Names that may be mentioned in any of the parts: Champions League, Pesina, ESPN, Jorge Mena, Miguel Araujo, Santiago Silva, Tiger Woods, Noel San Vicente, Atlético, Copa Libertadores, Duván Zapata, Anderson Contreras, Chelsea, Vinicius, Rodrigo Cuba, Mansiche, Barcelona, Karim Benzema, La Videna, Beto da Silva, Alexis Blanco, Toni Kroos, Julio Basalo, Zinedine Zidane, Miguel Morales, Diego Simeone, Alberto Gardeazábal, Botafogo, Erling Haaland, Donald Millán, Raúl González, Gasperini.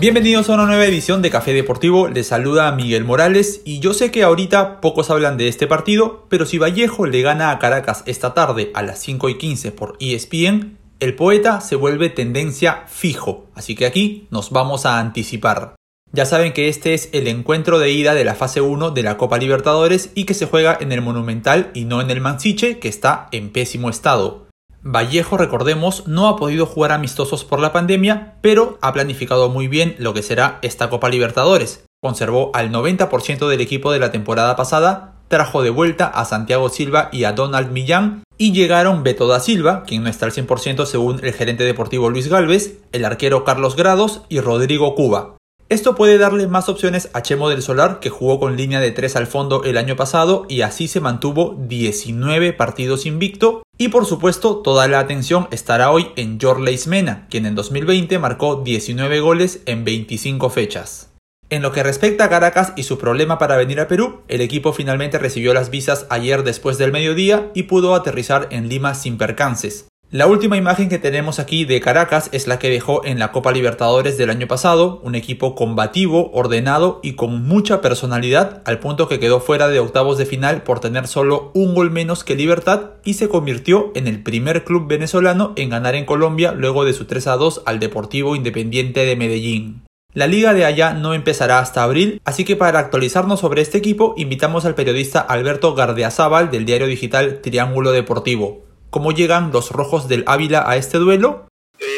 Bienvenidos a una nueva edición de Café Deportivo, les saluda Miguel Morales y yo sé que ahorita pocos hablan de este partido, pero si Vallejo le gana a Caracas esta tarde a las 5:15 por ESPN, el poeta se vuelve tendencia fijo, así que aquí nos vamos a anticipar. Ya saben que este es el encuentro de ida de la fase 1 de la Copa Libertadores y que se juega en el Monumental y no en el Mansiche, que está en pésimo estado. Vallejo, recordemos, no ha podido jugar amistosos por la pandemia, pero ha planificado muy bien lo que será esta Copa Libertadores. Conservó al 90% del equipo de la temporada pasada, trajo de vuelta a Santiago Silva y a Donald Millán, y llegaron Beto da Silva, quien no está al 100% según el gerente deportivo Luis Gálvez, el arquero Carlos Grados y Rodrigo Cuba. Esto puede darle más opciones a Chemo del Solar, que jugó con línea de 3 al fondo el año pasado y así se mantuvo 19 partidos invicto. Y por supuesto, toda la atención estará hoy en Jorge Mena, quien en 2020 marcó 19 goles en 25 fechas. En lo que respecta a Caracas y su problema para venir a Perú, el equipo finalmente recibió las visas ayer después del mediodía y pudo aterrizar en Lima sin percances. La última imagen que tenemos aquí de Caracas es la que dejó en la Copa Libertadores del año pasado, un equipo combativo, ordenado y con mucha personalidad, al punto que quedó fuera de octavos de final por tener solo un gol menos que Libertad y se convirtió en el primer club venezolano en ganar en Colombia luego de su 3-2 al Deportivo Independiente de Medellín. La liga de allá no empezará hasta abril, así que para actualizarnos sobre este equipo invitamos al periodista Alberto Gardeazábal del diario digital Triángulo Deportivo. ¿Cómo llegan los rojos del Ávila a este duelo?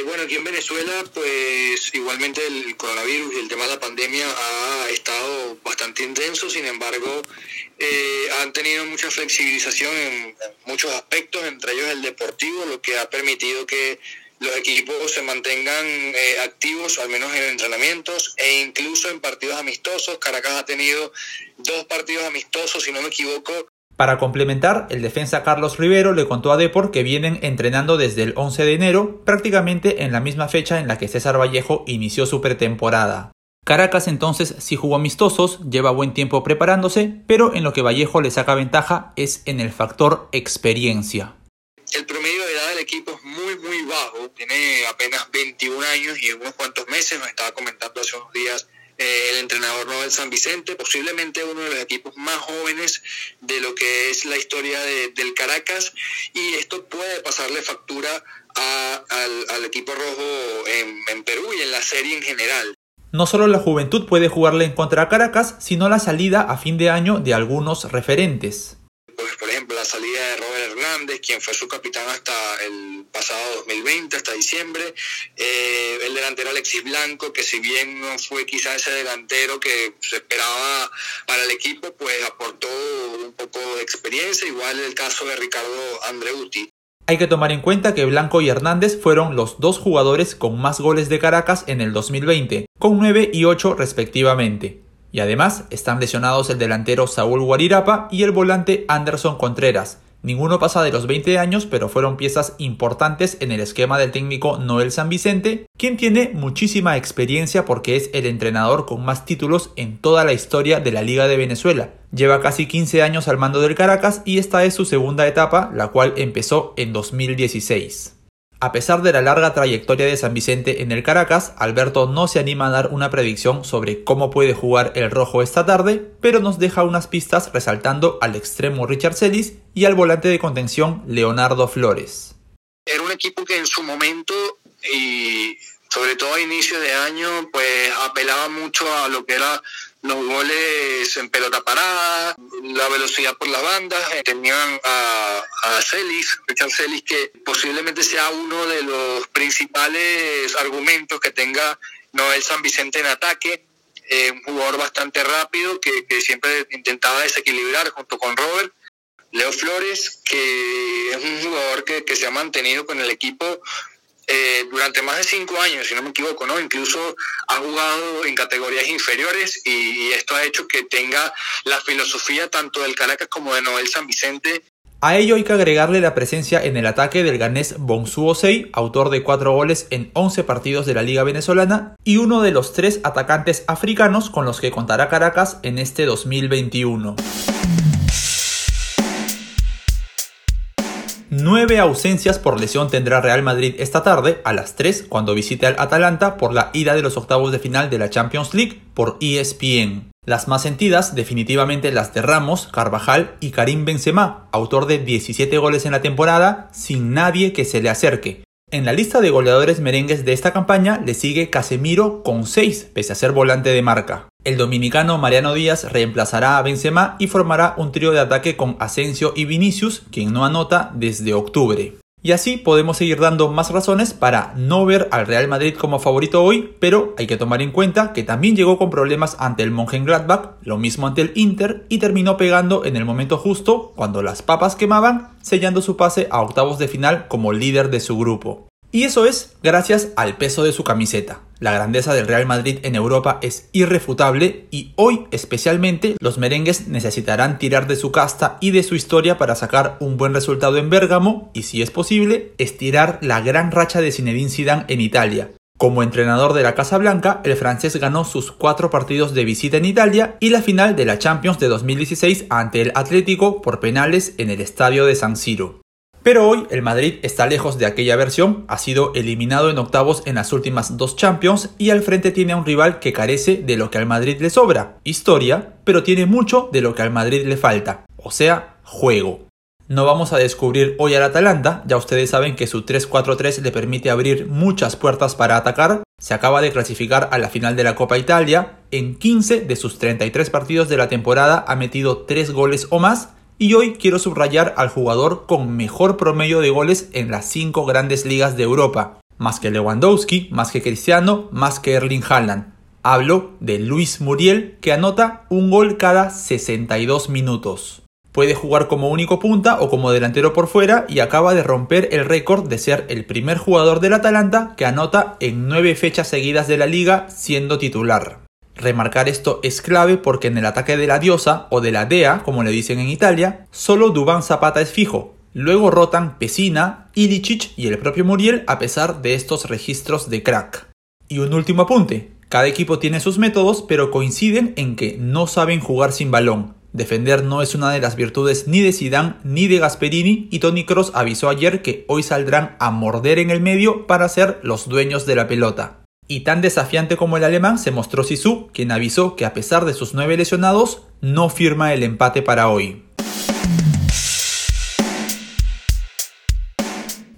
Bueno, aquí en Venezuela, pues igualmente el coronavirus y el tema de la pandemia ha estado bastante intenso, sin embargo, han tenido mucha flexibilización en muchos aspectos, entre ellos el deportivo, lo que ha permitido que los equipos se mantengan activos, al menos en entrenamientos e incluso en partidos amistosos. Caracas ha tenido 2 partidos amistosos, si no me equivoco. Para complementar, el defensa Carlos Rivero le contó a Depor que vienen entrenando desde el 11 de enero, prácticamente en la misma fecha en la que César Vallejo inició su pretemporada. Caracas entonces sí jugó amistosos, lleva buen tiempo preparándose, pero en lo que Vallejo le saca ventaja es en el factor experiencia. El promedio de edad del equipo es muy bajo, tiene apenas 21 años y en unos cuantos meses, nos estaba comentando hace unos días el entrenador Noel San Vicente, posiblemente uno de los equipos más jóvenes de lo que es la historia del Caracas, y esto puede pasarle factura al equipo rojo en Perú y en la serie en general. No solo la juventud puede jugarle en contra a Caracas, sino la salida a fin de año de algunos referentes. Pues, por ejemplo, la salida de Robert Hernández, quien fue su capitán hasta el pasado 2020, hasta diciembre. El delantero Alexis Blanco, que si bien no fue quizás ese delantero que se esperaba para el equipo, pues aportó un poco de experiencia, igual el caso de Ricardo Andreuti. Hay que tomar en cuenta que Blanco y Hernández fueron los 2 jugadores con más goles de Caracas en el 2020, con 9 y 8 respectivamente. Y además están lesionados el delantero Saúl Guarirapa y el volante Anderson Contreras. Ninguno pasa de los 20 años, pero fueron piezas importantes en el esquema del técnico Noel San Vicente, quien tiene muchísima experiencia porque es el entrenador con más títulos en toda la historia de la Liga de Venezuela. Lleva casi 15 años al mando del Caracas y esta es su segunda etapa, la cual empezó en 2016. A pesar de la larga trayectoria de San Vicente en el Caracas, Alberto no se anima a dar una predicción sobre cómo puede jugar el rojo esta tarde, pero nos deja unas pistas resaltando al extremo Richard Celis y al volante de contención Leonardo Flores. Era un equipo que en su momento, y sobre todo a inicio de año, pues apelaba mucho a lo que era los goles en pelota parada, la velocidad por las bandas. Tenían a Celis, Richard Celis, que posiblemente sea uno de los principales argumentos que tenga Noel San Vicente en ataque. Un jugador bastante rápido que siempre intentaba desequilibrar junto con Robert. Leo Flores, que es un jugador que se ha mantenido con el equipo durante más de 5 años, si no me equivoco, ¿no? Incluso ha jugado en categorías inferiores y esto ha hecho que tenga la filosofía tanto del Caracas como de Noel San Vicente. A ello hay que agregarle la presencia en el ataque del ganés Bonsu Osei, autor de 4 goles en 11 partidos de la Liga Venezolana y uno de los 3 atacantes africanos con los que contará Caracas en este 2021. 9 ausencias por lesión tendrá Real Madrid esta tarde a las 3 cuando visite al Atalanta por la ida de los octavos de final de la Champions League por ESPN. Las más sentidas definitivamente las de Ramos, Carvajal y Karim Benzema, autor de 17 goles en la temporada, sin nadie que se le acerque. En la lista de goleadores merengues de esta campaña le sigue Casemiro con 6, pese a ser volante de marca. El dominicano Mariano Díaz reemplazará a Benzema y formará un trío de ataque con Asensio y Vinicius, quien no anota desde octubre. Y así podemos seguir dando más razones para no ver al Real Madrid como favorito hoy, pero hay que tomar en cuenta que también llegó con problemas ante el Mönchengladbach, lo mismo ante el Inter y terminó pegando en el momento justo cuando las papas quemaban, sellando su pase a octavos de final como líder de su grupo. Y eso es gracias al peso de su camiseta. La grandeza del Real Madrid en Europa es irrefutable y hoy especialmente los merengues necesitarán tirar de su casta y de su historia para sacar un buen resultado en Bérgamo y, si es posible, estirar la gran racha de Zinedine Zidane en Italia. Como entrenador de la Casa Blanca, el francés ganó sus 4 partidos de visita en Italia y la final de la Champions de 2016 ante el Atlético por penales en el estadio de San Siro. Pero hoy el Madrid está lejos de aquella versión, ha sido eliminado en octavos en las últimas 2 Champions y al frente tiene a un rival que carece de lo que al Madrid le sobra, historia, pero tiene mucho de lo que al Madrid le falta, o sea, juego. No vamos a descubrir hoy al Atalanta, ya ustedes saben que su 3-4-3 le permite abrir muchas puertas para atacar, se acaba de clasificar a la final de la Copa Italia, en 15 de sus 33 partidos de la temporada ha metido 3 goles o más, y hoy quiero subrayar al jugador con mejor promedio de goles en las 5 grandes ligas de Europa. Más que Lewandowski, más que Cristiano, más que Erling Haaland. Hablo de Luis Muriel, que anota un gol cada 62 minutos. Puede jugar como único punta o como delantero por fuera y acaba de romper el récord de ser el primer jugador del Atalanta que anota en 9 fechas seguidas de la liga siendo titular. Remarcar esto es clave porque en el ataque de la diosa o de la dea, como le dicen en Italia, solo Duván Zapata es fijo. Luego rotan Pesina, Ilicic y el propio Muriel a pesar de estos registros de crack. Y un último apunte, cada equipo tiene sus métodos pero coinciden en que no saben jugar sin balón. Defender no es una de las virtudes ni de Zidane ni de Gasperini y Toni Kroos avisó ayer que hoy saldrán a morder en el medio para ser los dueños de la pelota. Y tan desafiante como el alemán se mostró Sisu, quien avisó que a pesar de sus 9 lesionados, no firma el empate para hoy.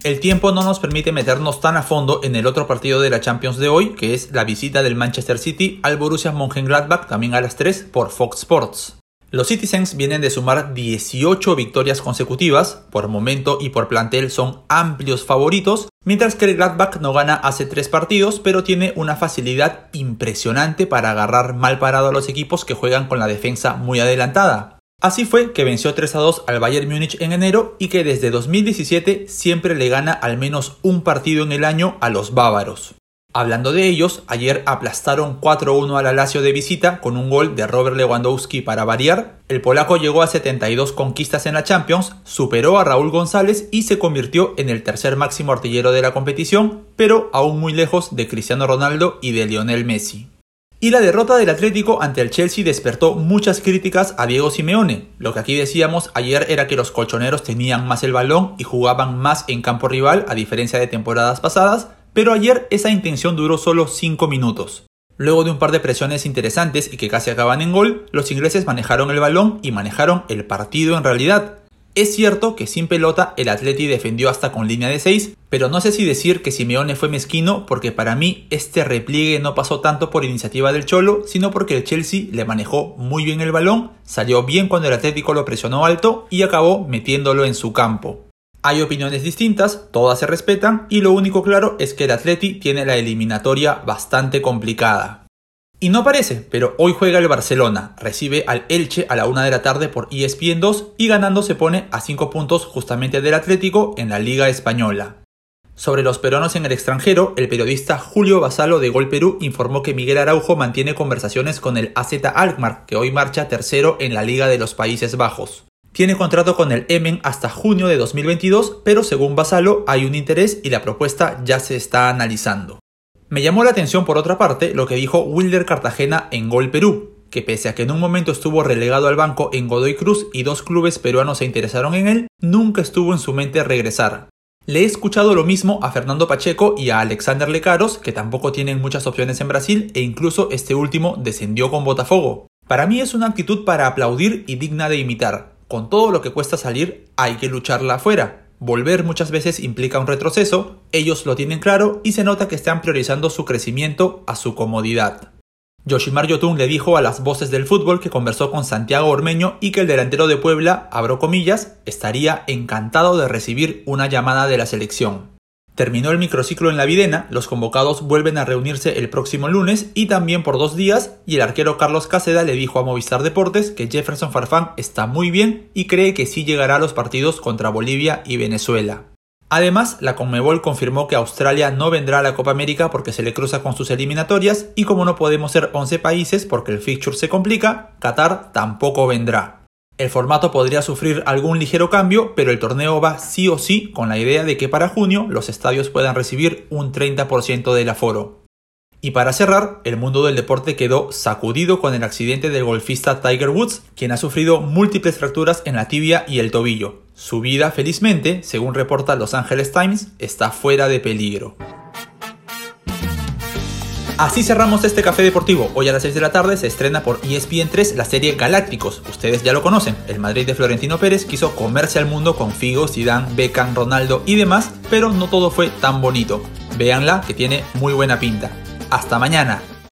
El tiempo no nos permite meternos tan a fondo en el otro partido de la Champions de hoy, que es la visita del Manchester City al Borussia Mönchengladbach, también a las 3 por Fox Sports. Los Citizens vienen de sumar 18 victorias consecutivas, por momento y por plantel son amplios favoritos, mientras que el Gladbach no gana hace 3 partidos, pero tiene una facilidad impresionante para agarrar mal parado a los equipos que juegan con la defensa muy adelantada. Así fue que venció 3-2 al Bayern Múnich en enero y que desde 2017 siempre le gana al menos un partido en el año a los bávaros. Hablando de ellos, ayer aplastaron 4-1 al Lazio de visita con un gol de Robert Lewandowski para variar. El polaco llegó a 72 conquistas en la Champions, superó a Raúl González y se convirtió en el tercer máximo artillero de la competición, pero aún muy lejos de Cristiano Ronaldo y de Lionel Messi. Y la derrota del Atlético ante el Chelsea despertó muchas críticas a Diego Simeone. Lo que aquí decíamos ayer era que los colchoneros tenían más el balón y jugaban más en campo rival a diferencia de temporadas pasadas, pero ayer esa intención duró solo 5 minutos. Luego de un par de presiones interesantes y que casi acaban en gol, los ingleses manejaron el balón y manejaron el partido en realidad. Es cierto que sin pelota el Atleti defendió hasta con línea de 6, pero no sé si decir que Simeone fue mezquino porque para mí este repliegue no pasó tanto por iniciativa del Cholo, sino porque el Chelsea le manejó muy bien el balón, salió bien cuando el Atlético lo presionó alto y acabó metiéndolo en su campo. Hay opiniones distintas, todas se respetan y lo único claro es que el Atleti tiene la eliminatoria bastante complicada. Y no parece, pero hoy juega el Barcelona, recibe al Elche a la 1 de la tarde por ESPN 2 y ganando se pone a 5 puntos justamente del Atlético en la Liga Española. Sobre los peruanos en el extranjero, el periodista Julio Basalo de Gol Perú informó que Miguel Araujo mantiene conversaciones con el AZ Alkmaar, que hoy marcha tercero en la Liga de los Países Bajos. Tiene contrato con el Emen hasta junio de 2022, pero según Basalo hay un interés y la propuesta ya se está analizando. Me llamó la atención por otra parte lo que dijo Wilder Cartagena en Gol Perú, que pese a que en un momento estuvo relegado al banco en Godoy Cruz y dos clubes peruanos se interesaron en él, nunca estuvo en su mente regresar. Le he escuchado lo mismo a Fernando Pacheco y a Alexander Lecaros, que tampoco tienen muchas opciones en Brasil e incluso este último descendió con Botafogo. Para mí es una actitud para aplaudir y digna de imitar. Con todo lo que cuesta salir, hay que lucharla afuera. Volver muchas veces implica un retroceso, ellos lo tienen claro y se nota que están priorizando su crecimiento a su comodidad. Yoshimar Yotun le dijo a Las Voces del Fútbol que conversó con Santiago Ormeño y que el delantero de Puebla, abro comillas, estaría encantado de recibir una llamada de la selección. Terminó el microciclo en La Videna, los convocados vuelven a reunirse el próximo lunes y también por 2 días, y el arquero Carlos Cáceda le dijo a Movistar Deportes que Jefferson Farfán está muy bien y cree que sí llegará a los partidos contra Bolivia y Venezuela. Además, la Conmebol confirmó que Australia no vendrá a la Copa América porque se le cruza con sus eliminatorias y como no podemos ser 11 países porque el fixture se complica, Qatar tampoco vendrá. El formato podría sufrir algún ligero cambio, pero el torneo va sí o sí con la idea de que para junio los estadios puedan recibir un 30% del aforo. Y para cerrar, el mundo del deporte quedó sacudido con el accidente del golfista Tiger Woods, quien ha sufrido múltiples fracturas en la tibia y el tobillo. Su vida, felizmente, según reporta Los Angeles Times, está fuera de peligro. Así cerramos este Café Deportivo. Hoy a las 6 de la tarde se estrena por ESPN3 la serie Galácticos. Ustedes ya lo conocen. El Madrid de Florentino Pérez quiso comerse al mundo con Figo, Zidane, Beckham, Ronaldo y demás, pero no todo fue tan bonito. Véanla, que tiene muy buena pinta. Hasta mañana.